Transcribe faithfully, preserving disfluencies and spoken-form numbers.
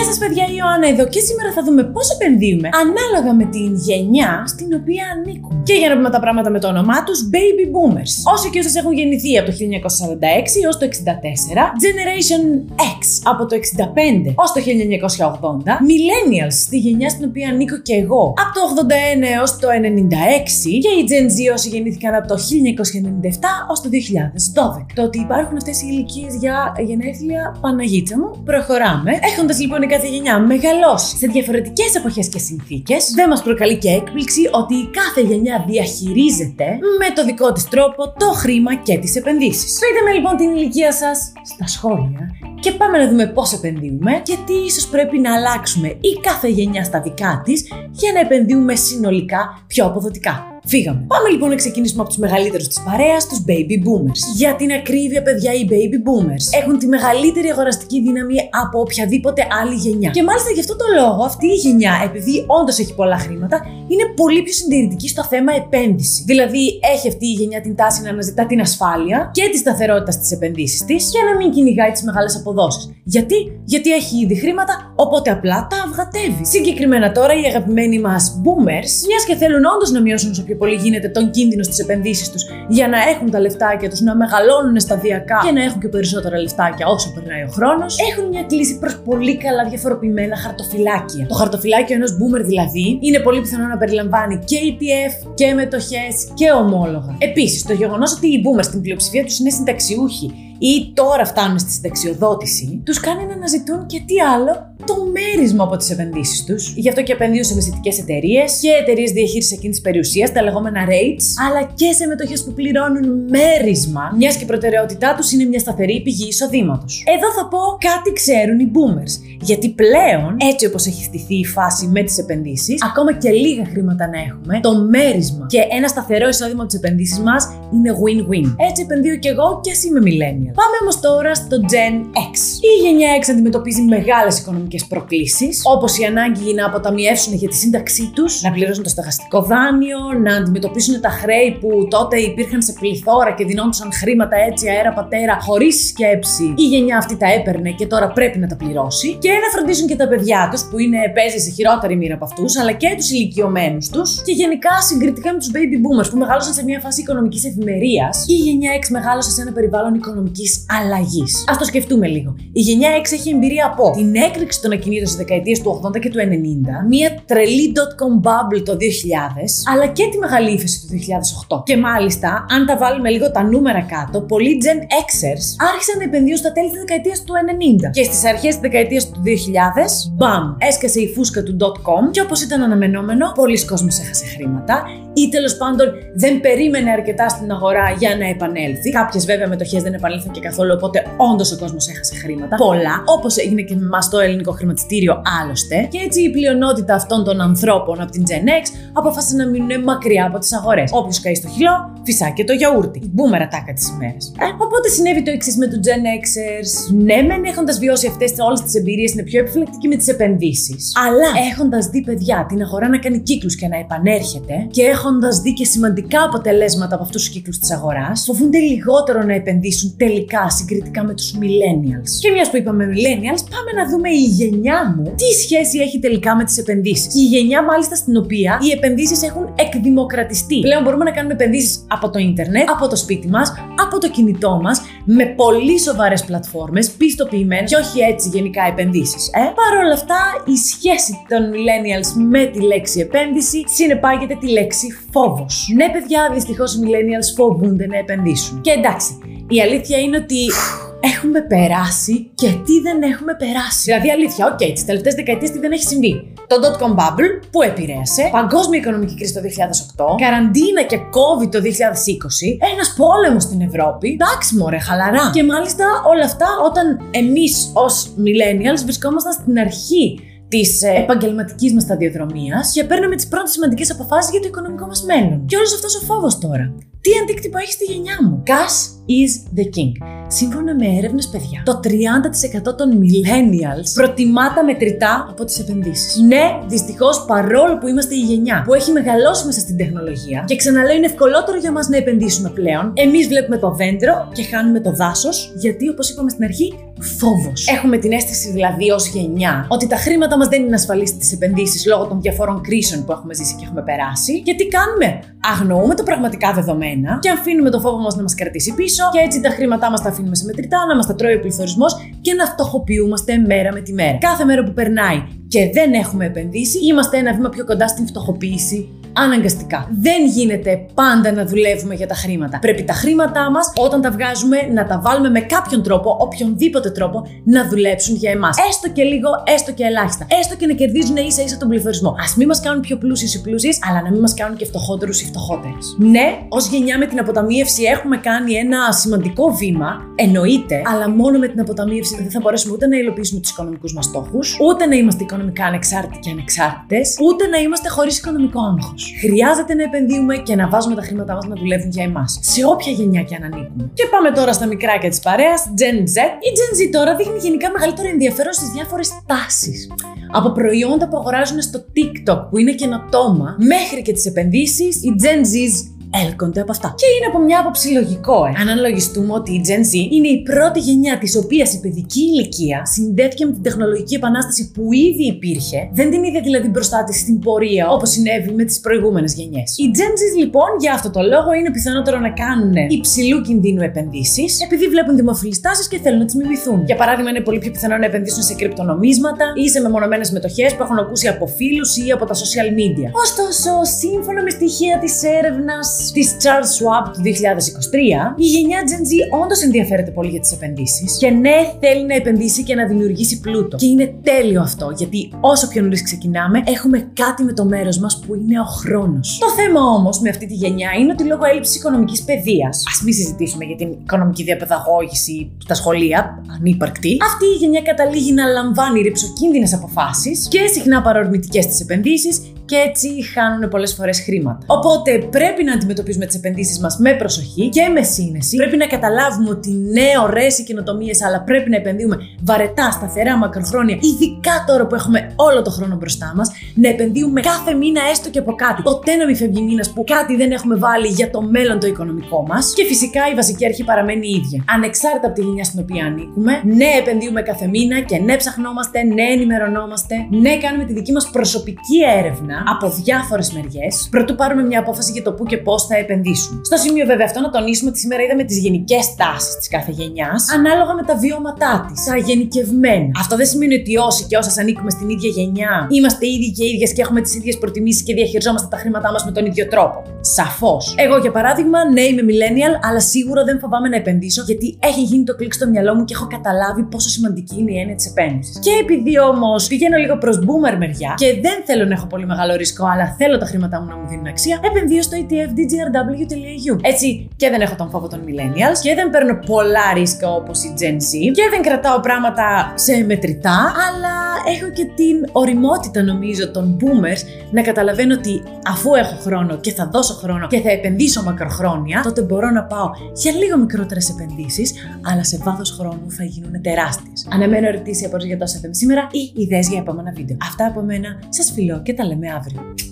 Γεια σας παιδιά, η Ιωάννα εδώ και σήμερα θα δούμε πώς επενδύουμε ανάλογα με την γενιά στην οποία ανήκουμε. Και για να πούμε τα πράγματα με το όνομά τους, Baby Boomers. Όσοι και όσες έχουν γεννηθεί από το χίλια εννιακόσια σαράντα έξι έως το εξήντα τέσσερα, Generation X από το εξήντα πέντε έως το χίλια εννιακόσια ογδόντα, Millennials στη γενιά στην οποία ανήκω και εγώ από το ογδόντα ένα έως το ενενήντα έξι και οι Gen Z όσοι γεννήθηκαν από το χίλια εννιακόσια ενενήντα επτά έως το δύο χιλιάδες δώδεκα. Το ότι υπάρχουν αυτές οι ηλικίες για γενέθλια, Παναγίτσα μου, προχωράμε. Έχοντας λοιπόν η κάθε γενιά μεγαλώσει σε διαφορετικές εποχές και συνθήκες, δεν μας προκαλεί και έκπληξη ότι η κάθε γενιά διαχειρίζεται με το δικό της τρόπο το χρήμα και τις επενδύσεις. Πείτε με λοιπόν την ηλικία σας στα σχόλια και πάμε να δούμε πώς επενδύουμε και τι ίσως πρέπει να αλλάξουμε η κάθε γενιά στα δικά της για να επενδύουμε συνολικά πιο αποδοτικά. Φύγαμε. Πάμε λοιπόν να ξεκινήσουμε από τους μεγαλύτερους της παρέας, τους Baby Boomers. Για την ακρίβεια, παιδιά, οι Baby Boomers έχουν τη μεγαλύτερη αγοραστική δύναμη από οποιαδήποτε άλλη γενιά. Και μάλιστα γι' αυτό το λόγο αυτή η γενιά, επειδή όντως έχει πολλά χρήματα, είναι πολύ πιο συντηρητική στο θέμα επένδυση. Δηλαδή, έχει αυτή η γενιά την τάση να αναζητά την ασφάλεια και τη σταθερότητα στις επενδύσεις της για να μην κυνηγάει τις μεγάλες αποδόσεις. Γιατί? Γιατί έχει ήδη χρήματα, οπότε απλά τα αυγατεύει. Συγκεκριμένα τώρα, οι αγαπημένοι μας Boomers, μιας και θέλουν όντως να μειώσουν όσο πιο πολύ γίνεται τον κίνδυνο στις επενδύσεις τους για να έχουν τα λεφτάκια τους να μεγαλώνουν σταδιακά και να έχουν και περισσότερα λεφτάκια όσο περνάει ο χρόνος, έχουν μια κλίση προς πολύ καλά διαφοροποιημένα χαρτοφυλάκια. Το χαρτοφυλάκιο ενός Boomer δηλαδή είναι πολύ πιθανό να περιλαμβάνει και ι τι εφ και μετοχές και ομόλογα. Επίσης, το γεγονός ότι οι Boomers στην πλειοψηφία τους είναι συνταξιούχοι ή τώρα φτάνουν στη συνταξιοδότηση, τους κάνει να αναζητούν και τι άλλο, το μέρισμα από τις επενδύσεις τους. Γι' αυτό και επενδύουν σε μεσητικές εταιρείες και εταιρείες διαχείρισης εκείνης περιουσίας, τα λεγόμενα rates, αλλά και σε μετοχές που πληρώνουν μέρισμα, μιας και η προτεραιότητά τους είναι μια σταθερή πηγή εισοδήματος. Εδώ θα πω κάτι ξέρουν οι Boomers. Γιατί πλέον, έτσι όπως έχει στηθεί η φάση με τις επενδύσεις, ακόμα και λίγα χρήματα να έχουμε, το μέρισμα και ένα σταθερό εισόδημα από τις επενδύσεις μας είναι win-win. Έτσι επενδύω κι εγώ κι ας είμαι millennial. Πάμε όμως τώρα στο Gen X. Η γενιά X αντιμετωπίζει μεγάλες οικονομικές προκλήσεις, όπως η ανάγκη να αποταμιεύσουν για τη σύνταξή τους, να πληρώσουν το στεγαστικό δάνειο, να αντιμετωπίσουν τα χρέη που τότε υπήρχαν σε πληθώρα και δινόντουσαν χρήματα έτσι αέρα πατέρα, χωρίς σκέψη. Η γενιά αυτή τα έπαιρνε και τώρα πρέπει να τα πληρώσει. Και να φροντίσουν και τα παιδιά τους, που είναι παίζει σε χειρότερη μοίρα από αυτούς, αλλά και τους ηλικιωμένους τους. Και γενικά συγκριτικά με τους Baby Boomers που μεγάλωσαν σε μια φάση οικονομικής ευημερίας, η γενιά X μεγάλωσε σε ένα περιβάλλον οικονομικής αλλαγής. Ας το σκεφτούμε λίγο. Η γενιά X έχει εμπειρία από την έκρηξη των ακινήτων στις δεκαετίες του ογδόντα και του ενενήντα, μια τρελή dot-com bubble το δύο χιλιάδες, αλλά και τη μεγάλη ύφεση του δύο χιλιάδες οκτώ. Και μάλιστα, αν τα βάλουμε λίγο τα νούμερα κάτω, πολλοί Gen Xers άρχισαν να επενδύουν στα τέλη της δεκαετίας του ενενήντα. Και στις αρχές της δεκαετίας του δύο χιλιάδες, μπαμ! Έσκασε η φούσκα του dot-com και όπως ήταν αναμενόμενο, πολλοί κόσμος έχασε χρήματα ή τέλος πάντων δεν περίμενε αρκετά στην αγορά για να επανέλθει. Κάποιες βέβαια μετοχές δεν επανέλθουν και καθόλου, οπότε όντως ο κόσμος έχασε χρήματα. Πολλά, όπως έγινε και με εμάς το ελληνικό χρηματιστήριο άλλωστε. Και έτσι η πλειονότητα αυτών των ανθρώπων από την Gen X αποφάσισε να μείνουν μακριά από τις αγορές. Όποιος καεί στο χυλό, φυσάει και το γιαούρτι. Η μπούμερα τάκα της ημέρας. Ε, οπότε συνέβη το εξής με τους Gen Xers. Ναι, μεν έχοντας βιώσει αυτές όλες τις εμπειρίες είναι πιο επιφυλακτικοί με τις επενδύσεις. Αλλά έχοντας δει, παιδιά, την αγορά να κάνει κύκλους και να επανέρχεται και έχοντας δει και σημαντικά αποτελέσματα από αυτούς τους κύκλους της αγοράς, φοβούνται λιγότερο να επενδύσουν τελικά. Συγκριτικά με τους Millennials. Και μιας που είπαμε Millennials, πάμε να δούμε η γενιά μου τι σχέση έχει τελικά με τις επενδύσεις. Η γενιά, μάλιστα, στην οποία οι επενδύσεις έχουν εκδημοκρατιστεί. Πλέον μπορούμε να κάνουμε επενδύσεις από το ίντερνετ, από το σπίτι μας, από το κινητό μας, με πολύ σοβαρές πλατφόρμες, πιστοποιημένες και όχι έτσι γενικά επενδύσεις. Ε? Παρ' όλα αυτά, η σχέση των Millennials με τη λέξη επένδυση συνεπάγεται τη λέξη φόβος. Ναι, παιδιά, δυστυχώς οι Millennials φοβούνται να επενδύσουν. Και εντάξει, η αλήθεια είναι ότι έχουμε περάσει και τι δεν έχουμε περάσει. Δηλαδή, αλήθεια, οκ, okay, τις τελευταίες δεκαετίες τι δεν έχει συμβεί. Το dot-com bubble που επηρέασε, παγκόσμια οικονομική κρίση το δύο χιλιάδες οκτώ, καραντίνα και COVID το δύο χιλιάδες είκοσι, ένας πόλεμος στην Ευρώπη. Εντάξει, μωρέ, χαλαρά. Και μάλιστα όλα αυτά όταν εμείς ως Millennials βρισκόμασταν στην αρχή της ε, επαγγελματικής μας σταδιοδρομίας και παίρναμε τις πρώτες σημαντικές αποφάσεις για το οικονομικό μας μέλλον. Και όλος αυτός ο φόβος τώρα. τι αντίκτυπο έχει στη γενιά μου. Cash is the king. Σύμφωνα με έρευνες, παιδιά, το τριάντα τοις εκατό των millennials προτιμά τα μετρητά από τις επενδύσεις. Ναι, δυστυχώς, παρόλο που είμαστε η γενιά που έχει μεγαλώσει μέσα στην τεχνολογία και ξαναλέω είναι ευκολότερο για μας να επενδύσουμε πλέον, εμείς βλέπουμε το δέντρο και χάνουμε το δάσος, γιατί όπως είπαμε στην αρχή, φόβος. Έχουμε την αίσθηση δηλαδή ως γενιά ότι τα χρήματα μας δεν είναι ασφαλή στις επενδύσεις λόγω των διαφόρων κρίσεων που έχουμε ζήσει και έχουμε περάσει. Και τι κάνουμε? Αγνοούμε τα πραγματικά δεδομένα και αφήνουμε το φόβο μας να μας κρατήσει πίσω και έτσι τα χρήματά μας τα αφήνουμε σε μετρητά, να μας τα τρώει ο πληθωρισμός και να φτωχοποιούμαστε μέρα με τη μέρα. Κάθε μέρα που περνάει και δεν έχουμε επενδύσει, είμαστε ένα βήμα πιο κοντά στην φτωχοποίηση αναγκαστικά. Δεν γίνεται πάντα να δουλεύουμε για τα χρήματα. Πρέπει τα χρήματά μας, όταν τα βγάζουμε, να τα βάλουμε με κάποιον τρόπο, οποιονδήποτε τρόπο, να δουλέψουν για εμάς. Έστω και λίγο, έστω και ελάχιστα. Έστω και να κερδίζουν ίσα ίσα τον πληθωρισμό. Ας μην μας κάνουν πιο πλούσιους ή πλούσιες, αλλά να μην μας κάνουν και φτωχότερους ή φτωχότερες. Ναι, ως γενιά με την αποταμίευση έχουμε κάνει ένα σημαντικό βήμα, εννοείται, αλλά μόνο με την αποταμίευση δεν θα μπορέσουμε ούτε να υλοποιήσουμε τους οικονομικούς μας στόχους, ούτε να είμαστε οικονομικά ανεξάρτητοι και ανεξάρτητες, ούτε να είμαστε χωρίς οικονομικό άγχος. Χρειάζεται να επενδύουμε και να βάζουμε τα χρήματά μας να δουλεύουν για εμάς, σε όποια γενιά και αν ανήκουμε. Και πάμε τώρα στα μικράκια της παρέας, Gen Z. Η Gen Z τώρα δείχνει γενικά μεγαλύτερο ενδιαφέρον στις διάφορες τάσεις. Από προϊόντα που αγοράζουν στο TikTok που είναι καινοτόμα, μέχρι και τις επενδύσεις, οι Gen Zs έλκονται από αυτά. Και είναι από μια άποψη λογικό, ε. Αν αναλογιστούμε ότι η Gen Z είναι η πρώτη γενιά της οποίας η παιδική ηλικία συνδέθηκε με την τεχνολογική επανάσταση που ήδη υπήρχε, δεν την είδε δηλαδή μπροστά της στην πορεία όπως συνέβη με τις προηγούμενες γενιές. Οι Gen Z λοιπόν για αυτό το λόγο είναι πιθανότερο να κάνουν υψηλού κινδύνου επενδύσεις, επειδή βλέπουν δημοφιλείς τάσεις και θέλουν να τις μιμηθούν. Για παράδειγμα, είναι πολύ πιο πιθανό να επενδύσουν σε κρυπτονομίσματα ή σε μεμονωμένες μετοχές που έχουν ακούσει από φίλους ή από τα social media. Ωστόσο, σύμφωνα με στοιχεία της έρευνας της Charles Schwab του δύο χιλιάδες είκοσι τρία, η γενιά Gen Z όντως ενδιαφέρεται πολύ για τις επενδύσεις και ναι, θέλει να επενδύσει και να δημιουργήσει πλούτο. Και είναι τέλειο αυτό, γιατί όσο πιο νωρίς ξεκινάμε, έχουμε κάτι με το μέρος μας που είναι ο χρόνος. Το θέμα όμως με αυτή τη γενιά είναι ότι λόγω έλλειψης οικονομικής παιδείας, ας μην συζητήσουμε για την οικονομική διαπαιδαγώγηση στα σχολεία, ανύπαρκτη, αυτή η γενιά καταλήγει να λαμβάνει ρηψοκίνδυνες αποφάσεις και συχνά παρορμητικές στις επενδύσεις. Και έτσι χάνουν πολλές φορές χρήματα. Οπότε πρέπει να αντιμετωπίζουμε τις επενδύσεις μας με προσοχή και με σύνεση. Πρέπει να καταλάβουμε ότι ναι, ωραίες οι καινοτομίες, αλλά πρέπει να επενδύουμε βαρετά, σταθερά, μακροχρόνια, ειδικά τώρα που έχουμε όλο το χρόνο μπροστά μας, να επενδύουμε κάθε μήνα έστω και από κάτι. Ποτέ να μην φεύγει μήνας που κάτι δεν έχουμε βάλει για το μέλλον το οικονομικό μας. Και φυσικά η βασική αρχή παραμένει η ίδια. Ανεξάρτητα από τη γενιά στην οποία ανήκουμε, ναι, επενδύουμε κάθε μήνα και ναι, ψαχνόμαστε, ναι, ενημερωνόμαστε, ναι, κάνουμε τη δική μας προσωπική έρευνα από διάφορες μεριές, προτού πάρουμε μια απόφαση για το πού και πώς θα επενδύσουμε. Στο σημείο βέβαια αυτό να τονίσουμε ότι σήμερα είδαμε τις γενικές τάσεις της κάθε γενιάς, ανάλογα με τα βιώματά της, τα γενικευμένα. Αυτό δεν σημαίνει ότι όσοι και όσες ανήκουμε στην ίδια γενιά, είμαστε ίδιοι και ίδιες και έχουμε τις ίδιες προτιμήσεις και διαχειριζόμαστε τα χρήματά μας με τον ίδιο τρόπο. Σαφώς. Εγώ για παράδειγμα, ναι, είμαι millennial, αλλά σίγουρα δεν φοβάμαι να επενδύσω, γιατί έχει γίνει το κλικ στο μυαλό μου και έχω καταλάβει πόσο σημαντική είναι η έννοια της επένδυσης. Και επειδή όμως πηγαίνω λίγο προς boomer μεριά και δεν θέλω να έχω πολύ μεγάλο ρίσκο, αλλά θέλω τα χρήματά μου να μου δίνουν αξία, επενδύω στο ι τι εφ ντι τζι αρ ντάμπλιου τελεία ι γιου. Έτσι και δεν έχω τον φόβο των millennials και δεν παίρνω πολλά ρίσκα όπως η Gen Z και δεν κρατάω πράγματα σε μετρητά, αλλά έχω και την οριμότητα νομίζω των boomers να καταλαβαίνω ότι αφού έχω χρόνο και θα δώσω χρόνο και θα επενδύσω μακροχρόνια, τότε μπορώ να πάω για λίγο μικρότερες επενδύσεις, αλλά σε βάθος χρόνου θα γίνουν τεράστιες. Αναμένω ερωτήσεις από εσάς για το σήμερα ή ιδέες για επόμενα βίντεο. Αυτά από μένα, σας φιλώ και τα λέμε αύριο. Abril.